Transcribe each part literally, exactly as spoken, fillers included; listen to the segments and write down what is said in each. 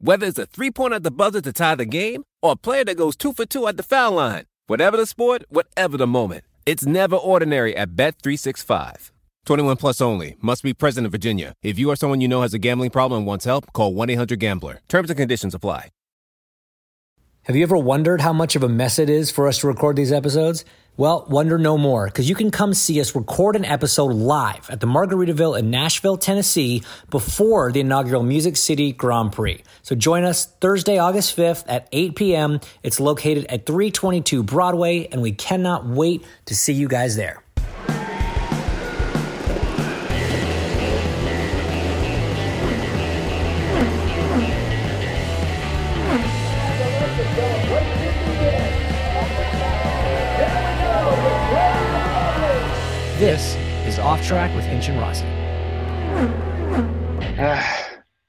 Whether it's a three-pointer at the buzzer to tie the game or a player that goes two for two at the foul line. Whatever the sport, whatever the moment. It's never ordinary at Bet three sixty-five. twenty-one plus only. Must be present in Virginia. If you or someone you know has a gambling problem and wants help, call one eight hundred gambler. Terms and conditions apply. Have you ever wondered how much of a mess it is for us to record these episodes? Well, wonder no more, because you can come see us record an episode live at the Margaritaville in Nashville, Tennessee, before the inaugural Music City Grand Prix. So join us Thursday, August fifth at eight p.m. It's located at three twenty-two Broadway, and we cannot wait to see you guys there. This is Off-Track with Hinch and Rossi.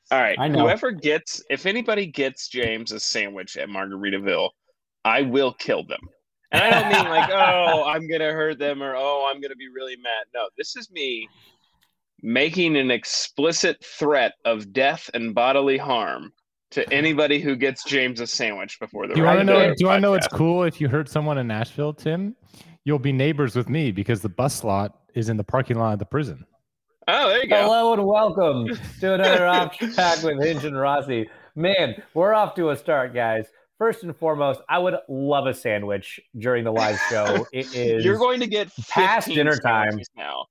All right. I know. Whoever gets, if anybody gets James a sandwich at Margaritaville, I will kill them. And I don't mean like, oh, I'm going to hurt them or, oh, I'm going to be really mad. No, this is me making an explicit threat of death and bodily harm to anybody who gets James a sandwich before the do ride. Know, do you want to know what's cool if you hurt someone in Nashville, Tim? You'll be neighbors with me because the bus lot is in the parking lot of the prison. Oh, there you go. Hello and welcome to another Off Track with Hinch and Rossi. Man, we're off to a start, guys. First and foremost, I would love a sandwich during the live show. It is You're going to get past dinner time now.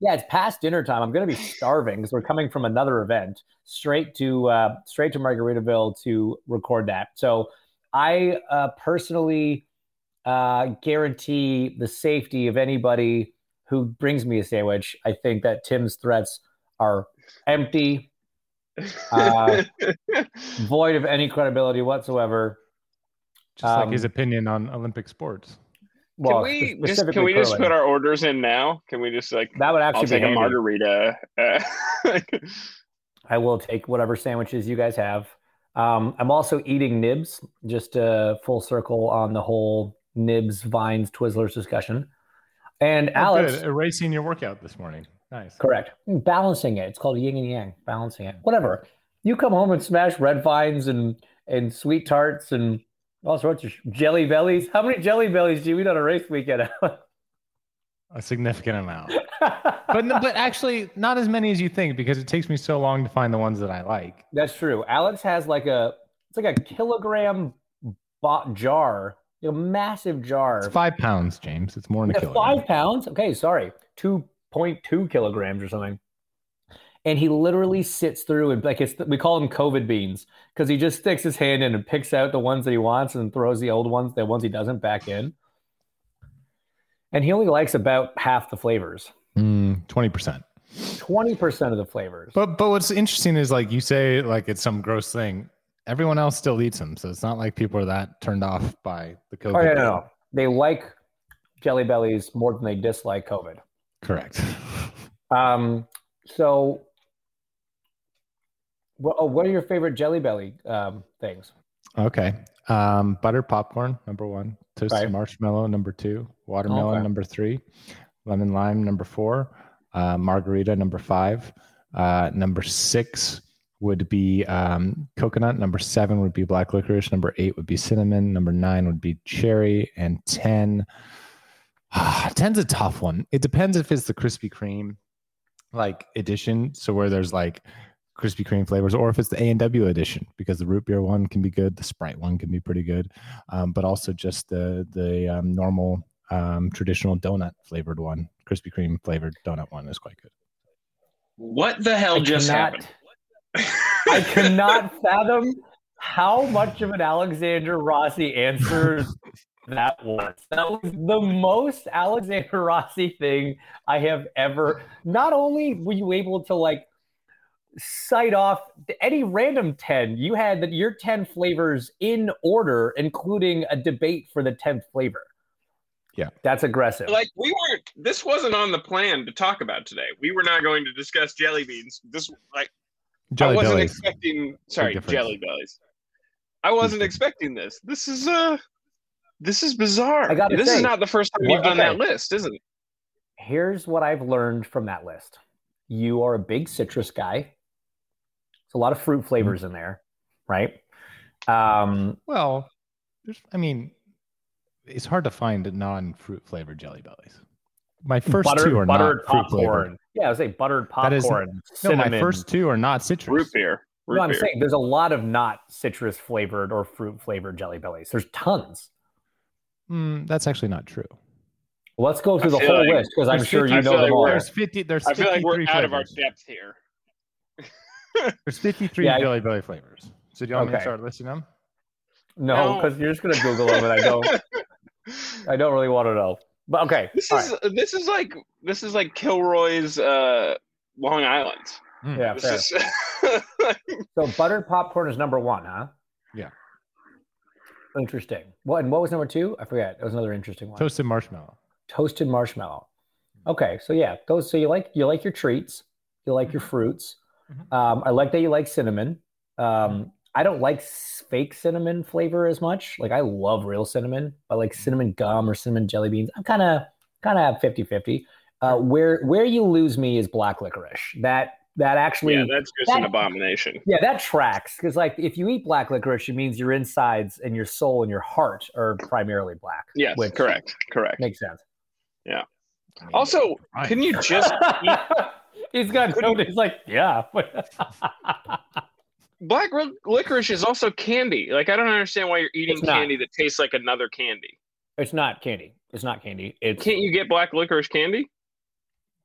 Yeah, it's past dinner time. I'm going to be starving because we're coming from another event straight to uh, straight to Margaritaville to record that. So I uh, personally. Uh, guarantee the safety of anybody who brings me a sandwich. I think that Tim's threats are empty, uh, void of any credibility whatsoever. Just um, like his opinion on Olympic sports. Well, can we just can we curling. just put our orders in now? Can we just like that would actually I'll be take handy. A margarita. Uh, I will take whatever sandwiches you guys have. Um, I'm also eating nibs. Just a full circle on the whole. Nibs, Vines, Twizzlers discussion. And oh, Alex... Good. Erasing your workout this morning. Nice. Correct. Balancing it. It's called yin and yang. Balancing it. Whatever. You come home and smash red vines and, and sweet tarts and all sorts of jelly bellies. How many jelly bellies do you eat on a race weekend? A significant amount. but but actually, not as many as you think because it takes me so long to find the ones that I like. That's true. Alex has like a... It's like a kilogram bot jar... A massive jar. It's five pounds, James. It's more than a kilogram. Five pounds? Okay, sorry. two point two kilograms or something. And he literally sits through and like it's, we call them COVID beans because he just sticks his hand in and picks out the ones that he wants and throws the old ones, the ones he doesn't, back in. And he only likes about half the flavors. Mm, twenty percent. twenty percent of the flavors. But but what's interesting is like you say like it's some gross thing. Everyone else still eats them, so it's not like people are that turned off by the COVID. Oh, no, no, no. They like Jelly Bellies more than they dislike COVID. Correct. Um. So, well, oh, what are your favorite Jelly Belly um, things? Okay. Um, butter popcorn, number one. Toasted right. marshmallow, number two. Watermelon, okay. number three. Lemon lime, number four. Uh, margarita, number five. Uh, number six. Would be um, coconut. Number seven would be black licorice. Number eight would be cinnamon. Number nine would be cherry. And ten, ah, ten's a tough one. It depends if it's the Krispy Kreme like edition, so where there's like Krispy Kreme flavors, or if it's the A and W edition, because the root beer one can be good, the Sprite one can be pretty good, um, but also just the the um, normal um, traditional donut flavored one, Krispy Kreme flavored donut one is quite good. What the hell I just cannot- happened? I cannot fathom how much of an Alexander Rossi answer that was. That was the most Alexander Rossi thing I have ever. Not only were you able to like cite off any random ten. You had that your ten flavors in order, including a debate for the tenth flavor. Yeah. That's aggressive. Like, we weren't, this wasn't on the plan to talk about today. We were not going to discuss jelly beans. This, like, jelly I wasn't bellies. expecting, sorry, jelly bellies. I wasn't expecting this. This is, uh, this is bizarre. I gotta this say, is not the first time you've done okay. that list, isn't it? Here's what I've learned from that list. You are a big citrus guy. There's a lot of fruit flavors mm-hmm. in there, right? Um, well, there's, I mean, it's hard to find a non-fruit flavored jelly bellies. My first buttered, two are not fruit flavored. Yeah, I would say buttered popcorn. Is, cinnamon, no, my first two are not citrus. Root beer. Root no, I'm beer. saying there's a lot of not citrus flavored or fruit flavored jelly bellies. There's tons. Mm, that's actually not true. Well, let's go through the whole like, list because I'm sure you know them all. There's fifty. There's I feel like we're out flavors. of our depth here. There's fifty-three yeah, jelly belly flavors. So do you want okay. me to start listing them? No, because no. you're just gonna Google them, and I don't. I don't really want to know. But okay, this all is right. this is like this is like Kilroy's uh, Long Island. Mm. Yeah, fair. Is... So buttered popcorn is number one, huh? Yeah. Interesting. What and what was number two? I forget. It was another interesting one. Toasted marshmallow. Toasted marshmallow. Okay, so yeah, those. So you like you like your treats, you like your fruits. Mm-hmm. Um, I like that you like cinnamon. Um, mm-hmm. I don't like fake cinnamon flavor as much. Like I love real cinnamon. I like cinnamon gum or cinnamon jelly beans. I'm kind of kind of fifty-fifty. Uh, where where you lose me is black licorice. That that actually yeah, that's just that, an abomination. Yeah, that tracks because like if you eat black licorice, it means your insides and your soul and your heart are primarily black. Yes, which correct, correct. Makes sense. Yeah. I mean, also, right. can you just? Eat... He's got. No, he's like, yeah. Black licorice is also candy. Like, I don't understand why you're eating candy that tastes like another candy. It's not candy. It's not candy. It's... Can't you get black licorice candy?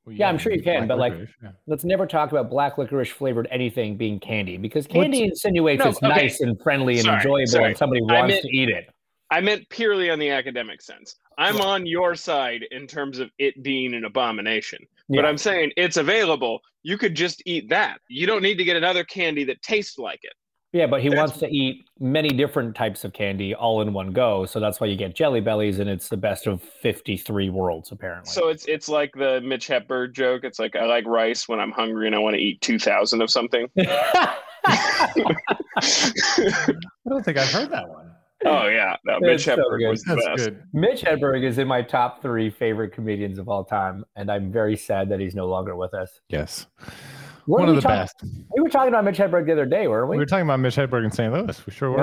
Well, yeah, yeah, I'm sure you can, but licorice, like, yeah. let's never talk about black licorice flavored anything being candy because candy What's... insinuates no, it's okay. nice and friendly and sorry, enjoyable sorry. and somebody wants meant, to eat it. I meant purely on the academic sense. I'm on your side in terms of it being an abomination. Yeah. But I'm saying it's available. You could just eat that. You don't need to get another candy that tastes like it. Yeah, but he that's... wants to eat many different types of candy all in one go. So that's why you get Jelly Bellies, and it's the best of fifty-three worlds, apparently. So it's it's like the Mitch Hedberg joke. It's like, I like rice when I'm hungry and I want to eat two thousand of something. I don't think I've heard that one. Oh, yeah. No, Mitch so Hedberg good. was the That's best. Good. Mitch Hedberg is in my top three favorite comedians of all time, and I'm very sad that he's no longer with us. Yes. What One of the talk- best. We were talking about Mitch Hedberg the other day, weren't we? We were talking about Mitch Hedberg in Saint Louis. We sure were.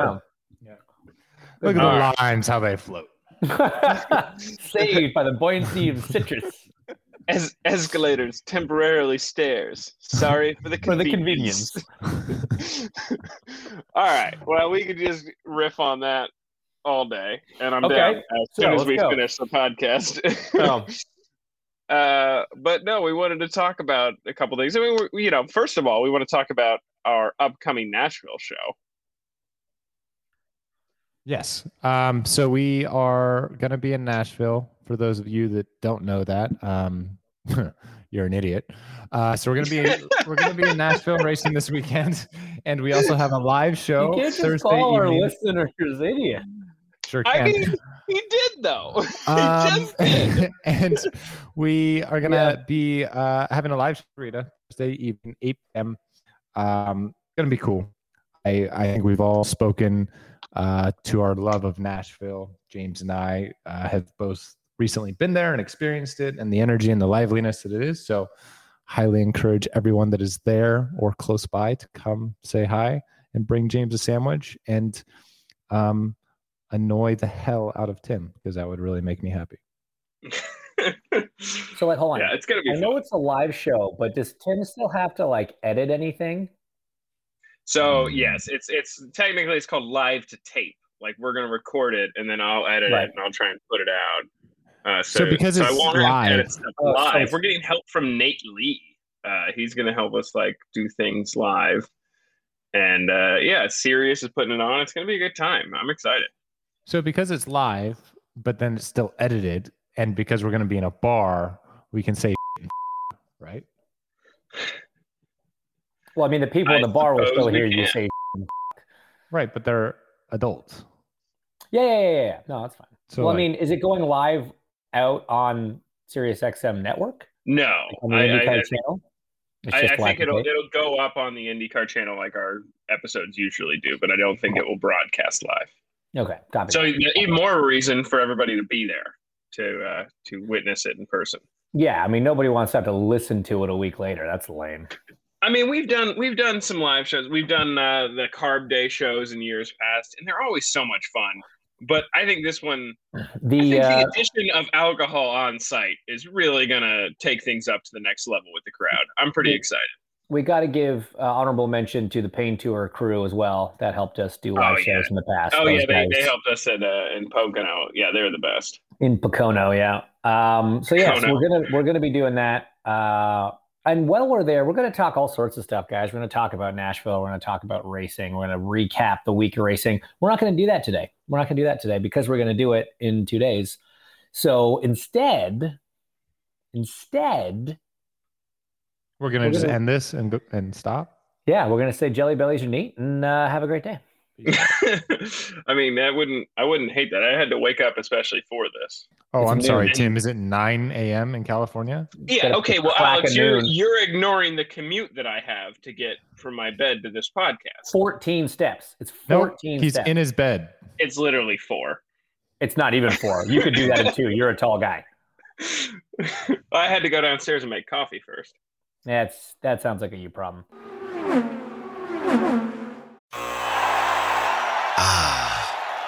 Yeah. Yeah. Look at uh, the lines, how they float. Saved by the buoyancy of citrus. As escalators, temporarily stairs. Sorry for the convenience. For the convenience. All right. Well, we could just riff on that all day, and I'm okay. down as so, soon as we go. finish the podcast. oh. uh, but no, we wanted to talk about a couple things. I mean, we, you know, first of all, we want to talk about our upcoming Nashville show. Yes. Um, so we are going to be in Nashville. For those of you that don't know that, um, you're an idiot. Uh, so we're gonna be we're gonna be in Nashville racing this weekend, and we also have a live show. You can't just Thursday call evening. Our listeners idiot. Sure can. I mean, he did though. Um, he just did. And we are gonna yeah. be uh, having a live burrito Thursday evening, eight p.m. Um, gonna be cool. I I think we've all spoken uh, to our love of Nashville. James and I uh, have both recently been there and experienced it and the energy and the liveliness that it is. So highly encourage everyone that is there or close by to come say hi and bring James a sandwich and um, annoy the hell out of Tim because that would really make me happy. So like, hold on. Yeah, it's gonna be I fun. know it's a live show, but does Tim still have to like edit anything? So yes, it's it's technically it's called live to tape. Like we're going to record it and then I'll edit right. it and I'll try and put it out. Uh, so, so because so it's I won't live. Edit stuff oh, live. So we're getting help from Nate Lee. Uh, he's going to help us like do things live. And uh, yeah, Sirius is putting it on. It's going to be a good time. I'm excited. So because it's live, but then it's still edited. And because we're going to be in a bar, we can say, right? Well, I mean, the people I in the bar will still hear can. you say right, but they're adults. Yeah, yeah, yeah, yeah. No, that's fine. So, well, like, I mean, is it going live out on SiriusXM network? No. Like I, I, I, channel? I, I think it'll day. it'll go up on the IndyCar channel like our episodes usually do, but I don't think oh. it will broadcast live. Okay, copy. So even more reason for everybody to be there to uh, to witness it in person. Yeah, I mean, nobody wants to have to listen to it a week later. That's lame. I mean, we've done we've done some live shows. We've done uh, the Carb Day shows in years past, and they're always so much fun. But I think this one, the, I think uh, the addition of alcohol on site is really going to take things up to the next level with the crowd. I'm pretty we, excited. We got to give uh, honorable mention to the Pain Tour crew as well. That helped us do live oh, yeah. shows in the past. Oh, Those yeah, they, they helped us in, uh, in Pocono. Yeah, they're the best. In Pocono, yeah. Um, so, yeah, so we're going to we're gonna be doing that. Uh, and while we're there, we're going to talk all sorts of stuff, guys. We're going to talk about Nashville. We're going to talk about racing. We're going to recap the week of racing. We're not going to do that today. We're not going to do that today because we're going to do it in two days. So instead, instead, we're going to just gonna, end this and and stop. Yeah, we're going to say Jelly Bellies are neat and uh, have a great day. I mean, I wouldn't. I wouldn't hate that. I had to wake up especially for this. Oh, it's I'm noon. sorry, Tim. Is it nine a.m. in California? Yeah. Okay. Well, Alex, you're, you're ignoring the commute that I have to get from my bed to this podcast. Fourteen steps. It's fourteen. No, he's steps. in his bed. It's literally four. It's not even four. You could do that in two. You're a tall guy. I had to go downstairs and make coffee first. That's that sounds like a you problem. Ah,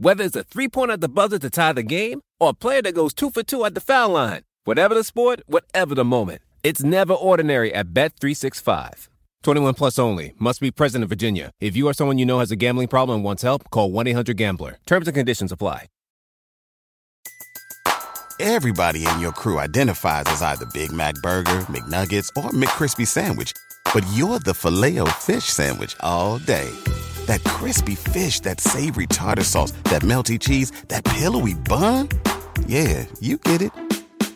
Whether it's a three-pointer at the buzzer to tie the game or a player that goes two for two at the foul line. Whatever the sport, whatever the moment, it's never ordinary at Bet three sixty-five. twenty-one plus only. Must be present in Virginia. If you or someone you know has a gambling problem and wants help, call one eight hundred gambler. Terms and conditions apply. Everybody in your crew identifies as either Big Mac Burger, McNuggets, or McCrispy Sandwich. But you're the Filet-O-Fish Sandwich all day. That crispy fish, that savory tartar sauce, that melty cheese, that pillowy bun. Yeah, you get it.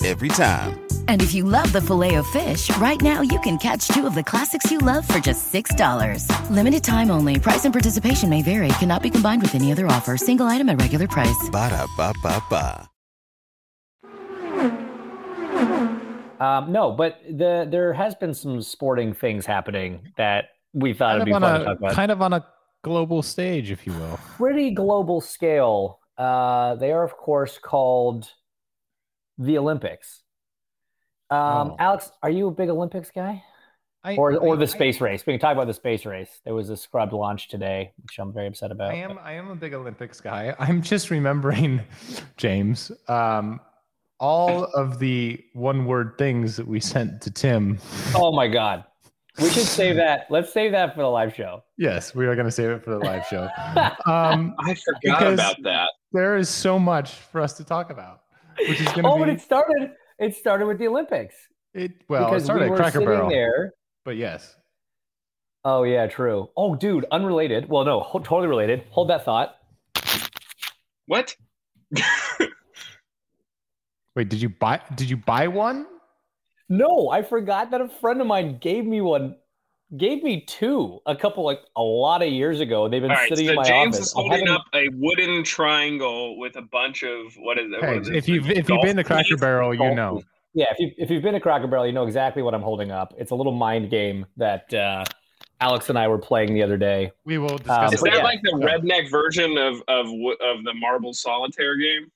Every time. And if you love the Filet-O-Fish, right now you can catch two of the classics you love for just six dollars. Limited time only. Price and participation may vary. Cannot be combined with any other offer. Single item at regular price. Ba-da-ba-ba-ba. Um, no, but the there has been some sporting things happening that we thought kind it'd be fun a, to talk about. Kind of on a global stage, if you will. Pretty global scale. Uh, they are, of course, called the Olympics. Um, oh. Alex, are you a big Olympics guy? I, or or I, the space I, race? We can talk about the space race. There was a scrubbed launch today, which I'm very upset about. I am, I am a big Olympics guy. I'm just remembering, James, um, all of the one-word things that we sent to Tim. Oh, my God. We should save that. Let's save that for the live show. Yes, we are going to save it for the live show. Um, I forgot about that. There is so much for us to talk about. Which is going to oh, be... but it started. It started with the Olympics. It well, because it started we at Cracker Barrel. There. But yes. Oh yeah, true. Oh, dude, unrelated. Well, no, ho- totally related. Hold that thought. What? Wait, did you buy? Did you buy one? No, I forgot that a friend of mine gave me one, gave me two, a couple like a lot of years ago. They've been right, sitting so in my James office. James is holding up a wooden triangle with a bunch of what is it? Hey, what is if it, you've if you've been to Cracker Barrel, you know. Yeah, if you if you've been to Cracker Barrel, you know exactly what I'm holding up. It's a little mind game that uh, Alex and I were playing the other day. We will discuss um, Is that yeah. like the redneck version of, of of the marble solitaire game?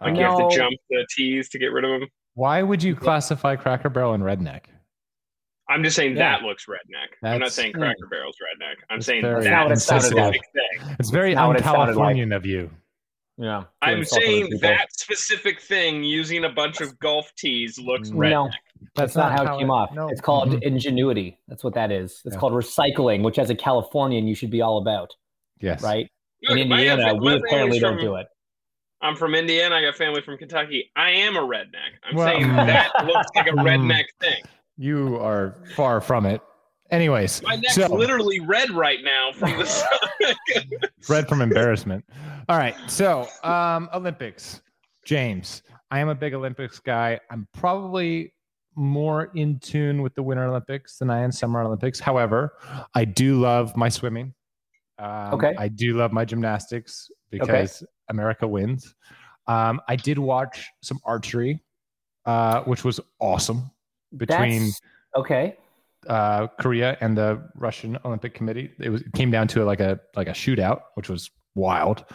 Like you have to jump the tees to get rid of them? Why would you classify Cracker Barrel and redneck? I'm just saying yeah. that looks redneck. That's, I'm not saying Cracker Barrel's redneck. I'm it's saying very that specific like. thing. It's very un-Californian like. of you. Yeah, I'm saying that specific thing using a bunch of golf tees looks redneck. No, that's not how it came off. No. It's called mm-hmm. ingenuity. That's what that is. It's yeah. called recycling, which as a Californian, you should be all about. Yes. Right? Look, in Indiana, we apparently from, don't do it. I'm from Indiana. I got family from Kentucky. I am a redneck. I'm well, saying that looks like a redneck thing. You are far from it. Anyways, my neck's so, literally red right now from the red from embarrassment. All right, so um, Olympics, James. I am a big Olympics guy. I'm probably more in tune with the Winter Olympics than I am Summer Olympics. However, I do love my swimming. Um, okay. I do love my gymnastics because okay. America wins. Um, I did watch some archery, uh, which was awesome between. That's, okay. Uh, Korea and the Russian Olympic Committee. It was it came down to like a like a shootout, which was wild.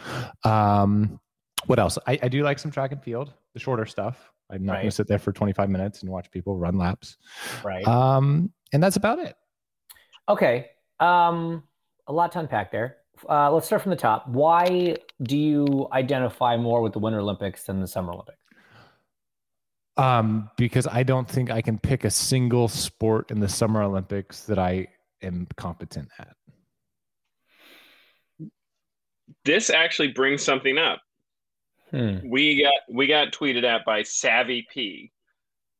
Um, what else? I, I do like some track and field, the shorter stuff. I'm not right. going to sit there for twenty-five minutes and watch people run laps. Right. Um, and that's about it. Okay. Um, a lot to unpack there. Uh, let's start from the top. Why do you identify more with the Winter Olympics than the Summer Olympics? Um, because I don't think I can pick a single sport in the Summer Olympics that I am competent at. This actually brings something up. Hmm. We got we got tweeted at by Savvy P,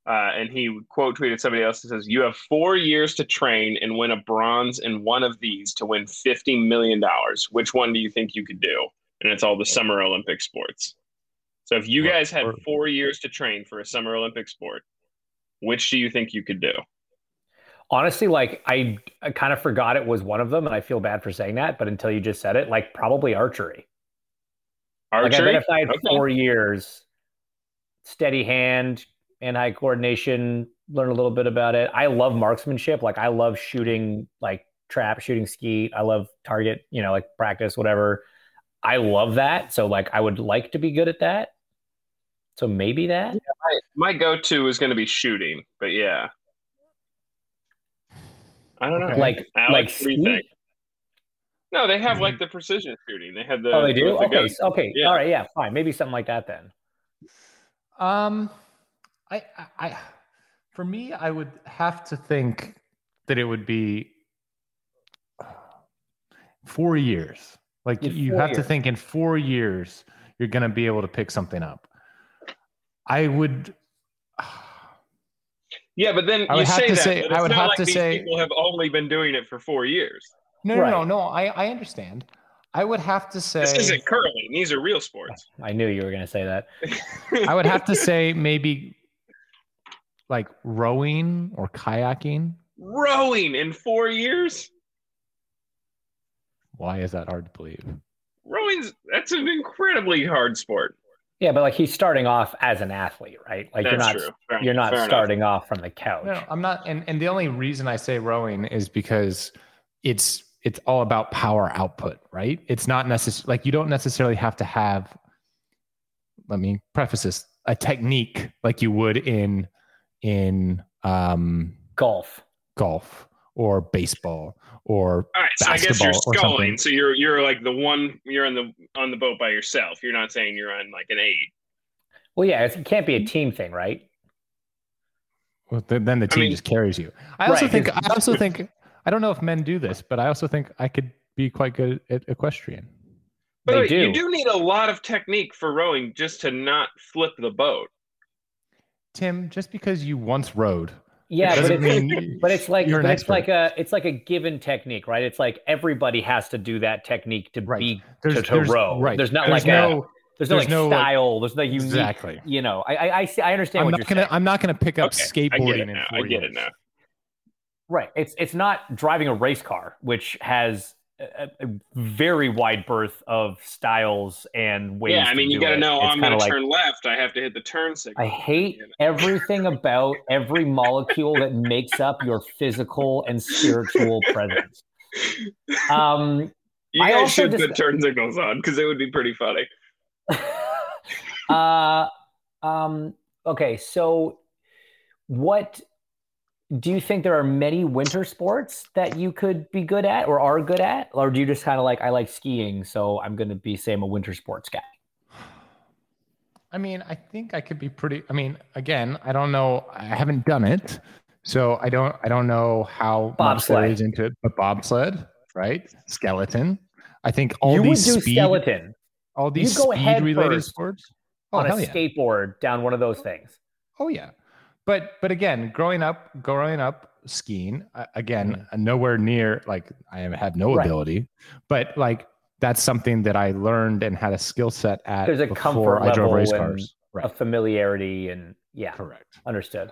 uh, and he quote tweeted somebody else and says, "You have four years to train and win a bronze in one of these to win fifty million dollars. Which one do you think you could do?" And it's all the Summer Olympic sports. So if you guys had four years to train for a Summer Olympic sport, which do you think you could do? Honestly, like I, I kind of forgot it was one of them, and I feel bad for saying that, but until you just said it, like probably archery. Archery? Like I bet if I had okay. four years, steady hand, hand-eye coordination, learn a little bit about it. I love marksmanship. Like I love shooting, like trap, shooting skeet. I love target, you know, like practice, whatever. I love that. So like I would like to be good at that. So maybe that? Yeah, my, my go-to is going to be shooting, but yeah. I don't know. Like, like ski? No, they have like the precision shooting. They have the. Oh, they do? The okay. Go- okay. Yeah. All right. Yeah. Fine. Maybe something like that then. Um, I, I, I, for me, I would have to think that it would be four years. Like in you have years. to think in four years, you're going to be able to pick something up. I would. Yeah, but then I would you have say to that, say, I would have like to these say people have only been doing it for four years. No, right. no, no, no. I, I understand. I would have to say this isn't curling. These are real sports. I knew you were going to say that. I would have to say maybe like rowing or kayaking. Rowing in four years? Why is that hard to believe? Rowing's that's an incredibly hard sport. Yeah, but like he's starting off as an athlete, right? Like That's you're not you're not Fair starting enough. off from the couch. No, I'm not, and, and the only reason I say rowing is because it's it's all about power output, right? It's not necessarily like you don't necessarily have to have. Let me preface this: a technique like you would in in um, golf, golf or baseball or all right. So I guess you're sculling. So you're you're like the one you're in the on the boat by yourself. You're not saying you're on like an eight. Well, yeah, it can't be a team thing, right? Well, then the team I mean, just carries you. I right. also think I also think I don't know if men do this, but I also think I could be quite good at equestrian. But they wait, do. You do need a lot of technique for rowing just to not flip the boat. Tim, just because you once rowed. Yeah, but it's, but it's like but it's like a it's like a given technique, right? It's like everybody has to do that technique to right. be there's, to, to there's, row. Right. There's not there's like no, a there's, there's no like no, style. There's no unique. Exactly. You know, I I I, I understand I'm what not you're gonna, saying. I'm not going to pick up okay, skateboarding. I get it now. I get it now. Right. It's it's not driving a race car, which has a, a very wide berth of styles and ways. Yeah, I mean, to you got to know it's I'm going like, to turn left. I have to hit the turn signal. I hate you know? everything about every molecule that makes up your physical and spiritual presence. Um, you I guys also should dis- put turn signals on because it would be pretty funny. uh, um, okay, so what do you think? There are many winter sports that you could be good at or are good at, or do you just kind of like, I like skiing, so I'm going to be say I'm a winter sports guy? I mean, I think I could be pretty. I mean, again, I don't know. I haven't done it, so I don't. I don't know how bobsled is into it, but bobsled, right? Skeleton. I think all you these would do speed, skeleton. All these speed-related sports. Oh, on a yeah. skateboard down one of those things. Oh yeah. But but again, growing up, growing up skiing uh, again, mm. nowhere near like I have no right. ability, but like that's something that I learned and had a skill set at. There's a before comfort I drove level race cars, and right. a familiarity, and yeah, correct, understood.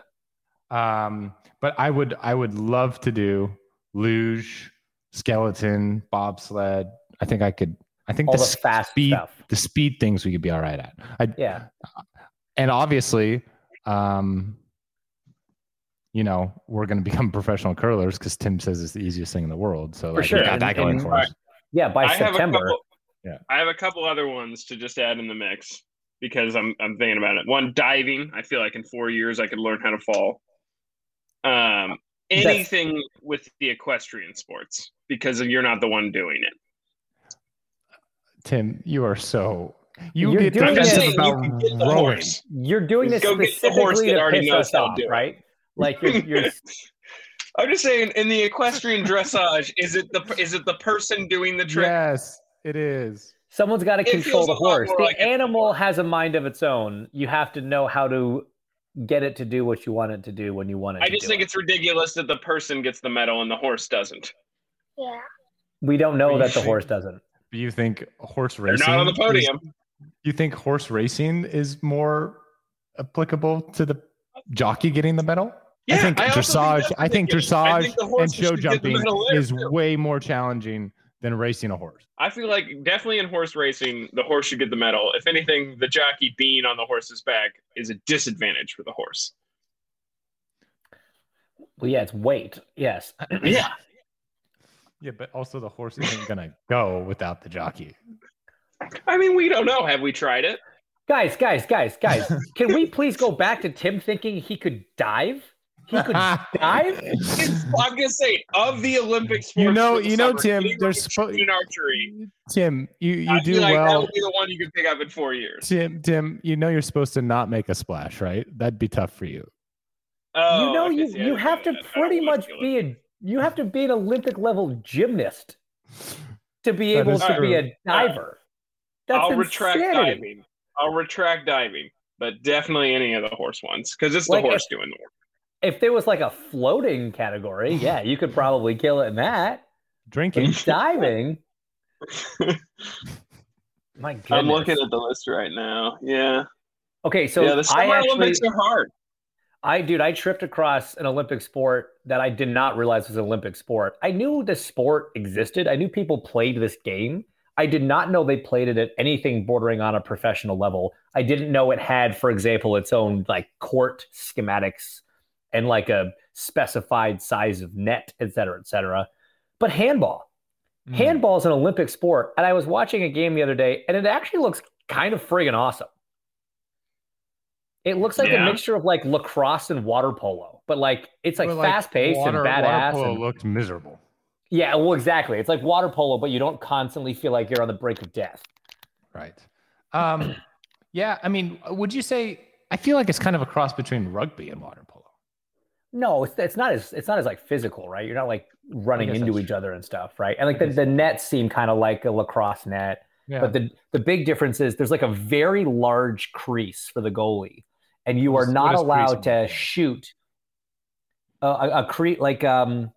Um, but I would I would love to do luge, skeleton, bobsled. I think I could. I think all the, the fast speed, stuff, the speed things we could be all right at. I, yeah, and obviously. Um, You know, we're going to become professional curlers because Tim says it's the easiest thing in the world. So for like, sure. we got and, that going and, for us. Yeah, by I September. Couple, yeah, I have a couple other ones to just add in the mix because I'm I'm thinking about it. One, diving. I feel like in four years I could learn how to fall. Um, anything That's... with the equestrian sports because you're not the one doing it. Tim, you are so. You you're get doing this about you get the rowing. Horse. You're doing this Go specifically get the horse that to already piss knows us off, right? Like you're, you're... I'm just saying, in the equestrian dressage, is it the is it the person doing the trick? Yes, it is. Someone's got to control the horse. The like animal it. has a mind of its own. You have to know how to get it to do what you want it to do when you want it. I to just do think it. It's ridiculous that the person gets the medal and the horse doesn't. Yeah. We don't know that the horse doesn't. Do you think horse racing? They're not on the podium. Is, you think horse racing is more applicable to the jockey getting the medal? Yeah, I think I dressage. Think I think dressage I think and show jumping is too. way more challenging than racing a horse. I feel like definitely in horse racing, the horse should get the medal. If anything, the jockey being on the horse's back is a disadvantage for the horse. Well, yeah, it's weight. Yes. yeah. Yeah, but also the horse isn't gonna go without the jockey. I mean, we don't know. Have we tried it, guys? Guys, guys, guys. Can we please go back to Tim thinking he could dive? He could dive. It's, I'm gonna say of the Olympic sports. You know, you know, summer, Tim. There's sp- archery. Tim, you you I do feel like well. That would be the one you could pick up in four years. Tim, Tim, you know you're supposed to not make a splash, right? That'd be tough for you. Oh, you know, you you idea. have to pretty much be a you have to be an Olympic level gymnast to be able to true. be a diver. That's I'll insanity. retract diving. I'll retract diving, but definitely any of the horse ones because it's the like horse if, doing the work. If there was like a floating category, yeah, you could probably kill it in that. Drinking. But diving. My goodness. I'm looking at the list right now. Yeah. Okay, so yeah, the Summer I actually, Olympics are hard. I, dude, I tripped across an Olympic sport that I did not realize was an Olympic sport. I knew the sport existed. I knew people played this game. I did not know they played it at anything bordering on a professional level. I didn't know it had, for example, its own like court schematics and like a specified size of net, et cetera, et cetera. But handball. Mm. Handball is an Olympic sport. And I was watching a game the other day, and it actually looks kind of friggin' awesome. It looks like yeah. a mixture of like lacrosse and water polo, but like it's like, like fast-paced water, and badass. Water polo and, looked miserable. Yeah, well, exactly. It's like water polo, but you don't constantly feel like you're on the brink of death. Right. Um, yeah, I mean, would you say, I feel like it's kind of a cross between rugby and water polo. No, it's, it's not as it's not as like physical, right? You're not like running into each true. other and stuff, right? And like the, the nets seem kind of like a lacrosse net, yeah. but the the big difference is there's like a very large crease for the goalie, and you what are not allowed to mean? shoot a, a, a crease like um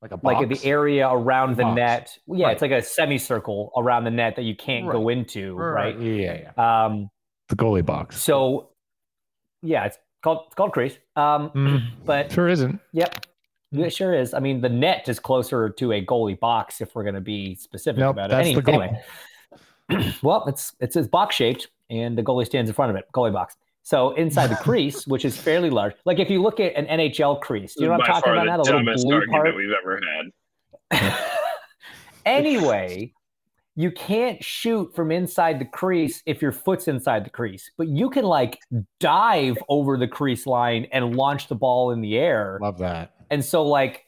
like a box? like the area around the box. net. Yeah, right. It's like a semicircle around the net that you can't right. go into, right? right? Yeah, yeah. Um, the goalie box. So, yeah, it's. Called, it's called crease, um, mm, but sure isn't. Yep, It sure is. I mean, the net is closer to a goalie box if we're going to be specific nope, about it. That's Any, the goal. Anyway, well, it's it's, it's box shaped, and the goalie stands in front of it. Goalie box. So inside the crease, which is fairly large, like if you look at an N H L crease, do you know what I'm talking about? Now, the dumbest little blue part we've ever had. Anyway, you can't shoot from inside the crease if your foot's inside the crease, but you can like dive over the crease line and launch the ball in the air. Love that. And so like,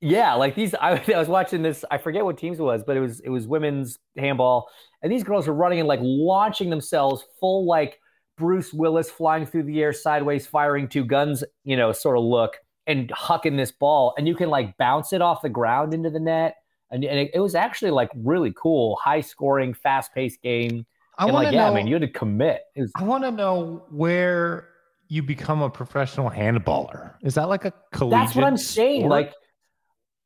yeah, like these, I, I was watching this, I forget what teams it was, but it was, it was women's handball. And these girls were running and like launching themselves full, like Bruce Willis flying through the air sideways, firing two guns, you know, sort of look, and hucking this ball. And you can like bounce it off the ground into the net. And, and it, it was actually like really cool, high scoring, fast paced game. I want like, to yeah, know, I mean, you had to commit. It was, I want to know where you become a professional handballer. Is that like a collegiate? That's what I'm saying. Sport? Like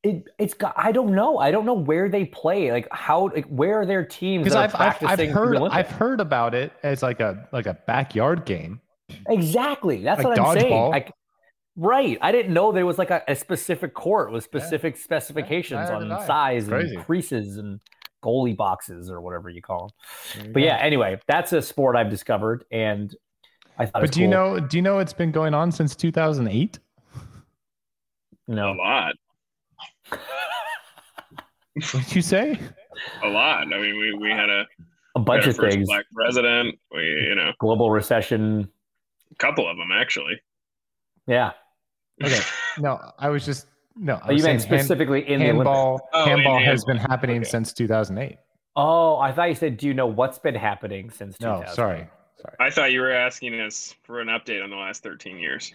it, it's got, I don't know. I don't know where they play, like how, like where are their teams? Because I've, I've, I've heard, I've heard about it as like a, like a backyard game. Exactly. That's like what I'm saying. Like, right. I didn't know there was like a, a specific court with specific yeah. specifications yeah, on size and creases and goalie boxes or whatever you call them. You but go. yeah, anyway, that's a sport I've discovered. And I thought, but it was do cool. you know, do you know it's been going on since two thousand eight? No. A lot. What'd you say? A lot. I mean, we, we had a, a bunch had of a things. Black president. We, you know, global recession. A couple of them, actually. Yeah. Okay. No, I was just no. I oh, you meant specifically hand, in the handball. Oh, handball has been happening okay. since two thousand eight. Oh, I thought you said, "Do you know what's been happening since?" No, sorry, sorry. I thought you were asking us for an update on the last thirteen years.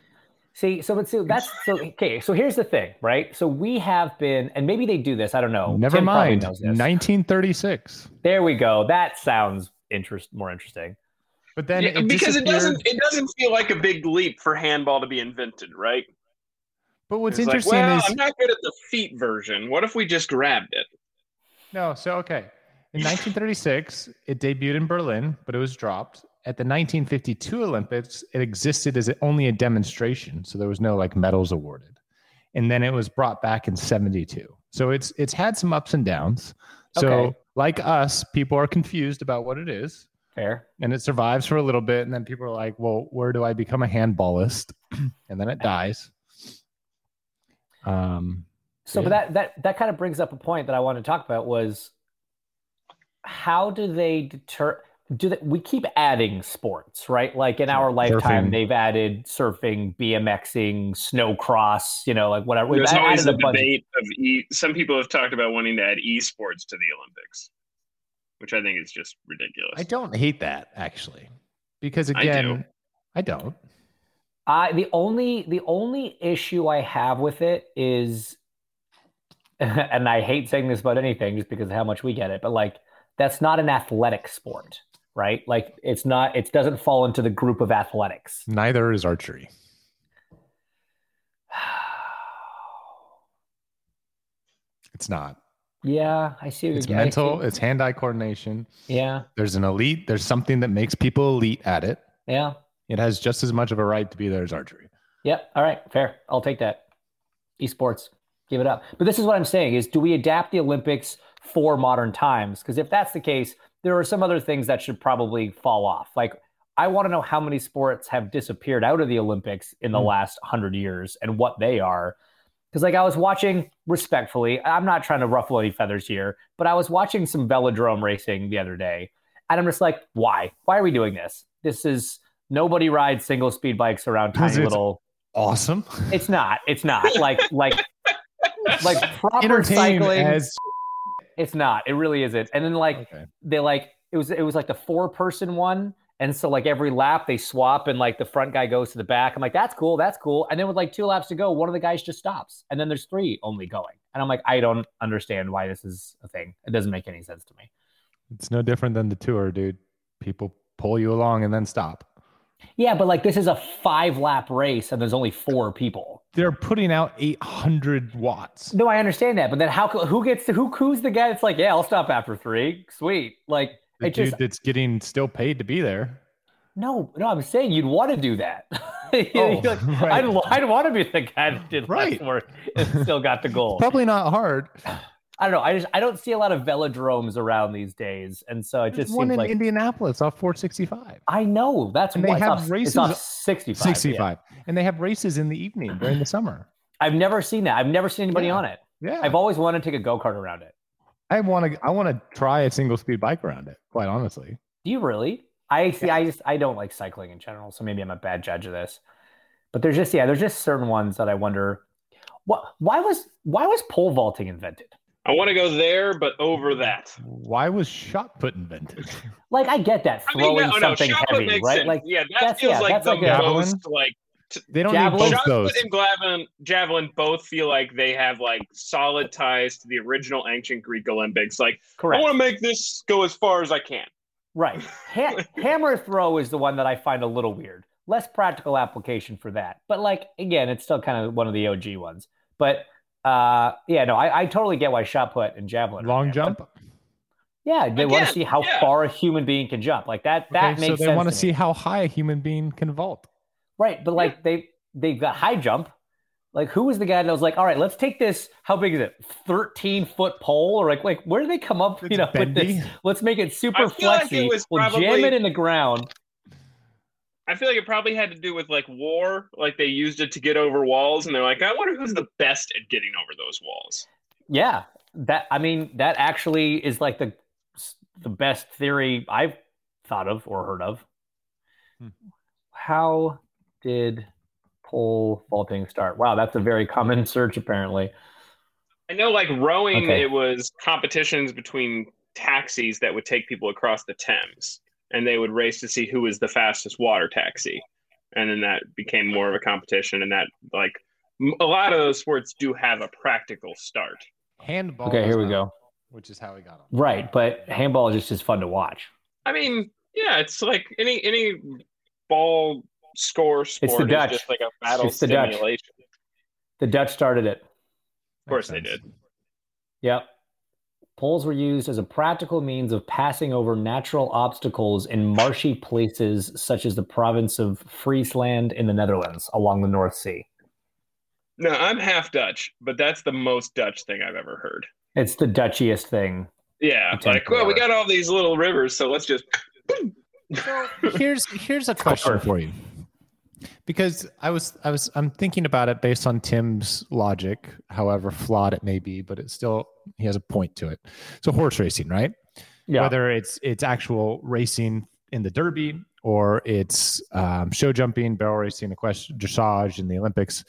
See, so let's see. That's so okay. So here's the thing, right? So we have been, and maybe they do this. I don't know. Never Tim mind. nineteen thirty-six. There we go. That sounds interest more interesting. But then, yeah, it because it doesn't, it doesn't feel like a big leap for handball to be invented, right? But what's it's interesting like, well, is I'm not good at the feet version. What if we just grabbed it? No, so okay. In nineteen thirty-six, it debuted in Berlin, but it was dropped. At the nineteen fifty-two Olympics, it existed as only a demonstration, so there was no like medals awarded. And then it was brought back in seventy-two. So it's it's had some ups and downs. So okay. like us, people are confused about what it is. Fair. And it survives for a little bit, and then people are like, well, where do I become a handballist? And then it dies. Um, so yeah. but that, that, that kind of brings up a point that I wanted to talk about was how do they deter – do they, we keep adding sports, right? Like in our lifetime, surfing. They've added surfing, B M Xing, snow cross, you know, like whatever. We've There's always a debate of e- – some people have talked about wanting to add esports to the Olympics. Which I think is just ridiculous. I don't hate that actually, because again, I, do. I don't. I the only the only issue I have with it is, and I hate saying this about anything just because of how much we get it, but like that's not an athletic sport, right? Like it's not. It doesn't fall into the group of athletics. Neither is archery. It's not. Yeah, I see. What it's you're mental. Getting. It's hand-eye coordination. Yeah. There's an elite. There's something that makes people elite at it. Yeah. It has just as much of a right to be there as archery. Yep. All right. Fair. I'll take that. Esports. Give it up. But this is what I'm saying is, do we adapt the Olympics for modern times? Because if that's the case, there are some other things that should probably fall off. Like, I want to know how many sports have disappeared out of the Olympics in the mm. last one hundred years and what they are. Because, like, I was watching, respectfully, I'm not trying to ruffle any feathers here, but I was watching some velodrome racing the other day, and I'm just like, why? Why are we doing this? This is, nobody rides single-speed bikes around tiny it's little... Awesome. It's not. It's not. Like, like, like proper cycling. As... It's not. It really isn't. And then, like, okay. they, like, it was, it was, like, the four-person one, and so, like, every lap they swap and, like, the front guy goes to the back. I'm like, that's cool. That's cool. And then with, like, two laps to go, one of the guys just stops. And then there's three only going. And I'm like, I don't understand why this is a thing. It doesn't make any sense to me. It's no different than the tour, dude. People pull you along and then stop. Yeah, but, like, this is a five-lap race, and there's only four people. They're putting out eight hundred watts. No, I understand that. But then how who gets to, who who's the guy that's like, yeah, I'll stop after three. Sweet. Like... The it dude just, that's getting still paid to be there. No, no, I'm saying you'd want to do that. you, oh, like, right. I'd, I'd want to be the guy that did right. less work and still got the goal. Probably not hard. I don't know. I just I don't see a lot of velodromes around these days, and so it There's just one seems in like Indianapolis off four sixty-five. I know that's and why they have it's off, races it's off sixty-five. sixty-five, yeah. And they have races in the evening during the summer. I've never seen that. I've never seen anybody yeah. on it. Yeah, I've always wanted to take a go-kart around it. I want to. I want to try a single-speed bike around it. Quite honestly. Do you really? I see. Yeah. I just I don't like cycling in general, so maybe I'm a bad judge of this. But there's just yeah, there's just certain ones that I wonder. What? Why was why was pole vaulting invented? I want to go there, but over that. Why was shot put invented? Like, I get that. Throwing I mean, no, something no, heavy, makes right? Sense. Like, yeah, that that's, feels yeah, like the like most, like... T- they don't javelin. Need both those. Shot put and javelin, javelin both feel like they have, like, solid ties to the original ancient Greek Olympics. Like, correct. I want to make this go as far as I can. Right. Ha- hammer throw is the one that I find a little weird. Less practical application for that. But, like, again, it's still kind of one of the O G ones. But... Uh, yeah, no, I, I totally get why shot put and javelin. Long right jump? Now, yeah, they Again, want to see how yeah. far a human being can jump. Like that, that okay, makes so they sense want to, to see me. How high a human being can vault. Right, but like yeah. they, they've got high jump. Like who was the guy that was like, all right, let's take this, how big is it? thirteen-foot pole? Or like, like where do they come up it's you know, bendy. With this? Let's make it super flexy. Like it was probably... We'll jam it in the ground. I feel like it probably had to do with like war, like they used it to get over walls, and they're like, I wonder who's the best at getting over those walls. Yeah, that I mean, that actually is like the the best theory I've thought of or heard of. Hmm. How did pole vaulting start? Wow, that's a very common search apparently. I know, like rowing, okay. It was competitions between taxis that would take people across the Thames. And they would race to see who was the fastest water taxi. And then that became more of a competition. And that, like, a lot of those sports do have a practical start. Handball. Okay, here we go. Which is how we got on. Right, but handball is just as fun to watch. I mean, yeah, it's like any any ball score sport it's the Dutch. Is just like a battle it's the simulation. Dutch. The Dutch started it. Of course they did. Yep. Poles were used as a practical means of passing over natural obstacles in marshy places such as the province of Friesland in the Netherlands along the North Sea. No, I'm half Dutch, but that's the most Dutch thing I've ever heard. It's the Dutchiest thing. Yeah, like, well, we got all these little rivers, so let's just... So here's here's a question for you. Because I was I was I'm thinking about it based on Tim's logic, however flawed it may be, but it's still he has a point to it. So horse racing, right? Yeah. Whether it's it's actual racing in the Derby or it's um, show jumping, barrel racing, equestrian dressage in the Olympics,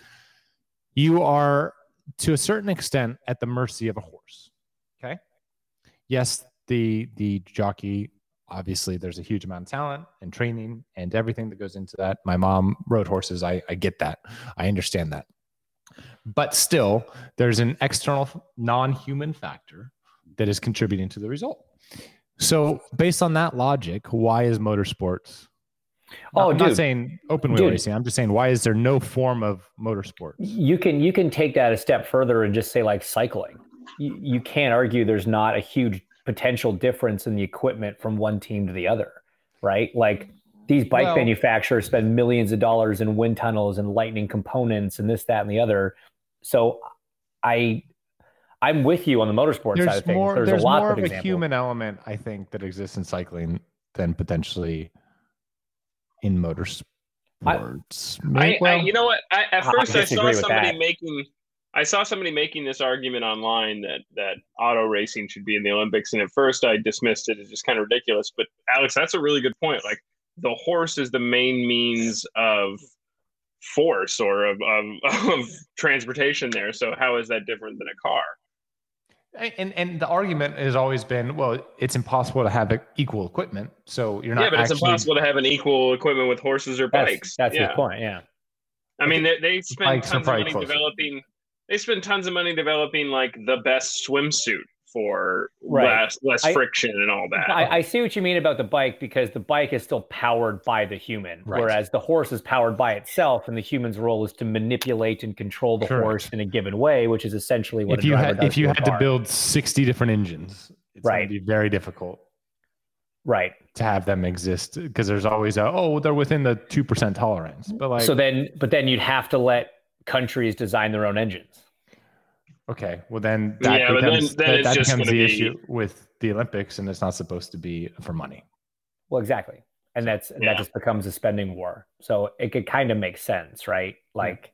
you are to a certain extent at the mercy of a horse. Okay. Yes, the the jockey. Obviously, there's a huge amount of talent and training and everything that goes into that. My mom rode horses. I, I get that. I understand that. But still, there's an external non-human factor that is contributing to the result. So based on that logic, why is motorsports? Oh, I'm dude. Not saying open wheel dude. Racing. I'm just saying, why is there no form of motorsports? You can you can take that a step further and just say like cycling. You, you can't argue there's not a huge potential difference in the equipment from one team to the other, right? Like these bike well, manufacturers spend millions of dollars in wind tunnels and lightning components and this, that, and the other. So I, I'm with you on the motorsports side of things. More, there's, there's a lot more of, of a human element, I think, that exists in cycling than potentially in motorsports. I, I, well, I, you know what? I, at first I, I saw somebody that. making... I saw somebody making this argument online that, that auto racing should be in the Olympics. And at first I dismissed it as just kind of ridiculous, but Alex, that's a really good point. Like the horse is the main means of force or of, of, of transportation there. So how is that different than a car? And and the argument has always been, well, it's impossible to have equal equipment. So you're not Yeah, but actually... it's impossible to have an equal equipment with horses or that's, bikes. That's yeah. his point. Yeah. I mean, they, they spend tons of money closer. developing... They spend tons of money developing like the best swimsuit for right. less less I, friction and all that. I, I see what you mean about the bike because the bike is still powered by the human, right. whereas the horse is powered by itself, and the human's role is to manipulate and control the Correct. horse in a given way, which is essentially what if a driver you had, does if you had car. to build sixty different engines, it's right. going to be very difficult. right, to have them exist, because there's always a, oh, they're within the two percent tolerance. But like, so then, but then you'd have to let countries design their own engines. Okay, well then that yeah, becomes, then, then that, that becomes the be... issue with the Olympics, and it's not supposed to be for money. Well, exactly. And that's, and yeah. that just becomes a spending war. So it could kind of make sense, right? Like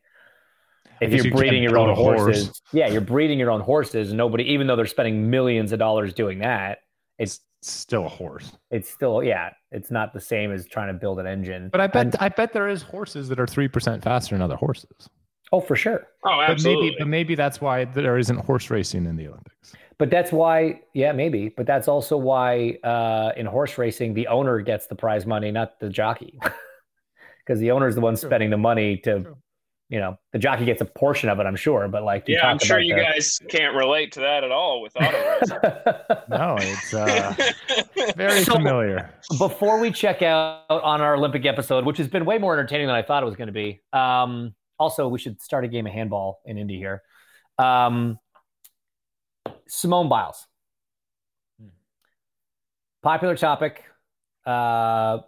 if you're you breeding your own horses, horse. yeah, you're breeding your own horses. Nobody, even though they're spending millions of dollars doing that, it's, it's still a horse. It's still, yeah, it's not the same as trying to build an engine. But I bet, and, I bet there is horses that are three percent faster than other horses. Oh, for sure. Oh, absolutely. But maybe, but maybe that's why there isn't horse racing in the Olympics. But that's why, yeah, maybe. But that's also why uh, in horse racing, the owner gets the prize money, not the jockey. Because the owner is the one True. spending the money to, True. you know, the jockey gets a portion of it, I'm sure. But like, yeah, I'm sure you the... guys can't relate to that at all with auto racing. No, it's uh, very so, familiar. Before we check out on our Olympic episode, which has been way more entertaining than I thought it was going to be. Um, also, we should start a game of handball in Indy here. Um, Simone Biles. Popular topic, uh,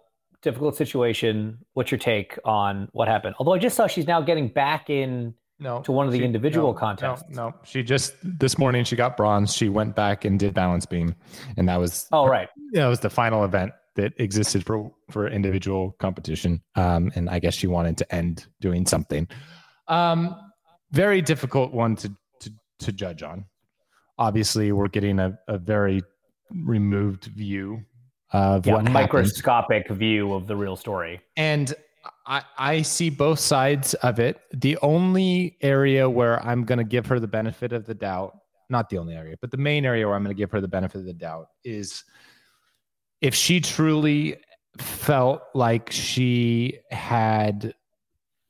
difficult situation. What's your take on what happened? Although I just saw she's now getting back in no, to one of the she, individual no, contests. No, no, she just, this morning she got bronze. She went back and did balance beam. And that was, oh, right. that was the final event that existed for, for individual competition. Um, and I guess she wanted to end doing something. Um, very difficult one to, to, to judge on. Obviously, we're getting a, a very removed view of yeah, what microscopic happened. view of the real story. And I, I see both sides of it. The only area where I'm going to give her the benefit of the doubt, not the only area, but the main area where I'm going to give her the benefit of the doubt is if she truly felt like she had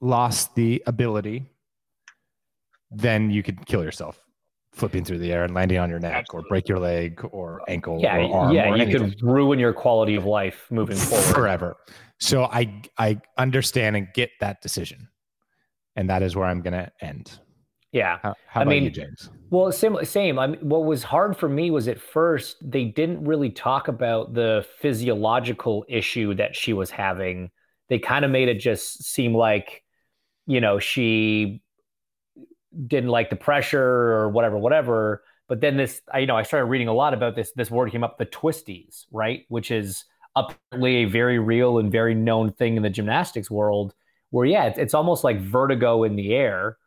lost the ability, then you could kill yourself flipping through the air and landing on your neck Absolutely. or break your leg or ankle yeah, or arm. Yeah, or you anything. could ruin your quality of life moving forward. Forever. So I I understand and get that decision. And that is where I'm going to end. Yeah. How, how I about mean, you, James? Well, same. same. I mean, what was hard for me was at first, they didn't really talk about the physiological issue that she was having. They kind of made it just seem like, you know, she didn't like the pressure or whatever, whatever. But then this, I, you know, I started reading a lot about this. This word came up, the twisties, right? Which is apparently a very real and very known thing in the gymnastics world where, yeah, it's, it's almost like vertigo in the air.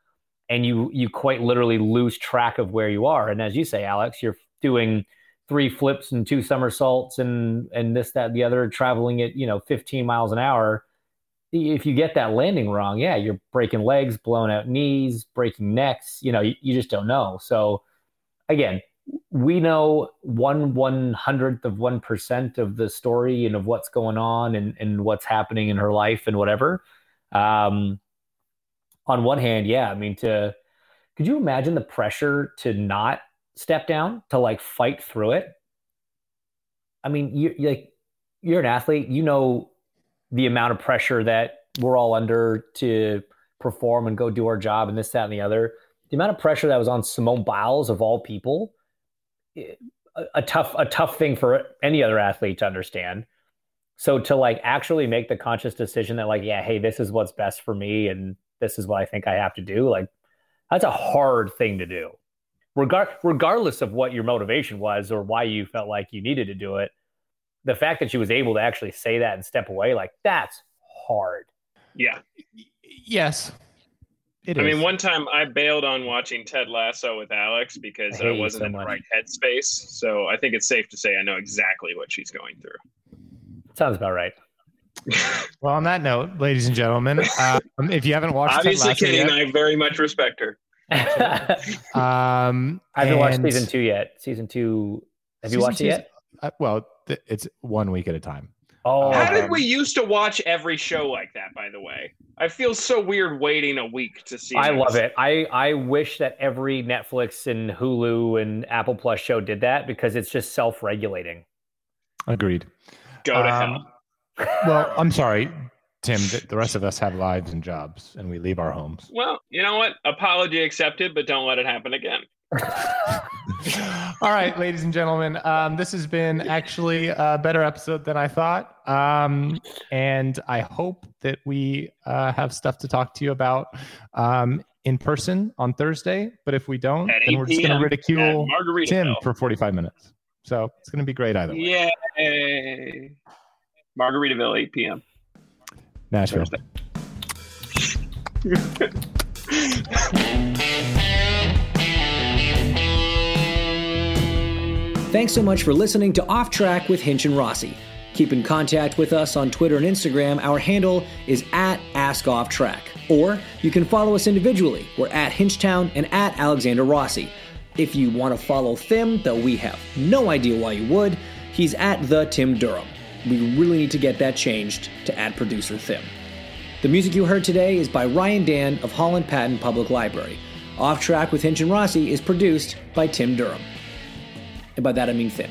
And you you quite literally lose track of where you are. And as you say, Alex, you're doing three flips and two somersaults and and this, that, and the other, traveling at, you know, fifteen miles an hour. If you get that landing wrong, yeah, you're breaking legs, blown out knees, breaking necks. You know, you, you just don't know. So, again, we know one one-hundredth of one percent of the story and of what's going on and, and what's happening in her life and whatever. Um On one hand, yeah, I mean, to could you imagine the pressure to not step down, to like fight through it? I mean, you like you're an athlete, you know the amount of pressure that we're all under to perform and go do our job and this, that, and the other. The amount of pressure that was on Simone Biles of all people, a, a tough, a tough thing for any other athlete to understand. So to like actually make the conscious decision that like, yeah, hey, this is what's best for me and this is what I think I have to do. Like, that's a hard thing to do. Regar- regardless of what your motivation was or why you felt like you needed to do it, the fact that she was able to actually say that and step away, like, that's hard. Yeah. Yes. It I is. mean, one time I bailed on watching Ted Lasso with Alex because I, I wasn't so in much. the right headspace. So I think it's safe to say I know exactly what she's going through. Sounds about right. Well, on that note, ladies and gentlemen, um, if you haven't watched, obviously, Katie and I very much respect her. um, I haven't watched season two yet. Season two, have season you watched it yet? Uh, well, th- it's one week at a time. Oh, how um, did we used to watch every show like that? By the way, I feel so weird waiting a week to see. I next. love it. I I wish that every Netflix and Hulu and Apple Plus show did that because it's just self-regulating. Agreed. Go to um, hell. Well, I'm sorry, Tim, the rest of us have lives and jobs and we leave our homes. Well, you know what? Apology accepted, but don't let it happen again. All right, ladies and gentlemen, um, this has been actually a better episode than I thought. Um, and I hope that we uh, have stuff to talk to you about um, in person on Thursday. But if we don't, then we're just going to ridicule Tim for forty-five minutes. So it's going to be great either way. Yay. Margaritaville, eight p.m. Nashville. Thanks so much for listening to Off Track with Hinch and Rossi. Keep in contact with us on Twitter and Instagram. Our handle is at AskOffTrack. Or you can follow us individually. We're at Hinchtown and at Alexander Rossi. If you want to follow Tim, though we have no idea why you would, he's at the Tim Durham. We really need to get that changed to at producer Tim. The music you heard today is by Ryan Dan of Holland Patent Public Library. Off Track with Hinch and Rossi is produced by Tim Durham. And by that I mean thin.